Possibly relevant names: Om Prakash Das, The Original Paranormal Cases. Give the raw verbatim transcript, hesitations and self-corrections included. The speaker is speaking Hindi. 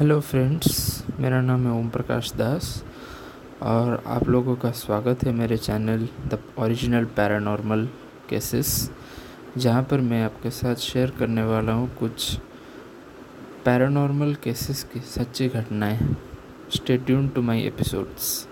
हेलो फ्रेंड्स, मेरा नाम है ओम प्रकाश दास और आप लोगों का स्वागत है मेरे channel the original paranormal cases, जहां पर मैं आपके साथ शेयर करने वाला हूं कुछ पैरानॉर्मल केसेस की सच्ची घटनाएं। Stay tuned to my episodes.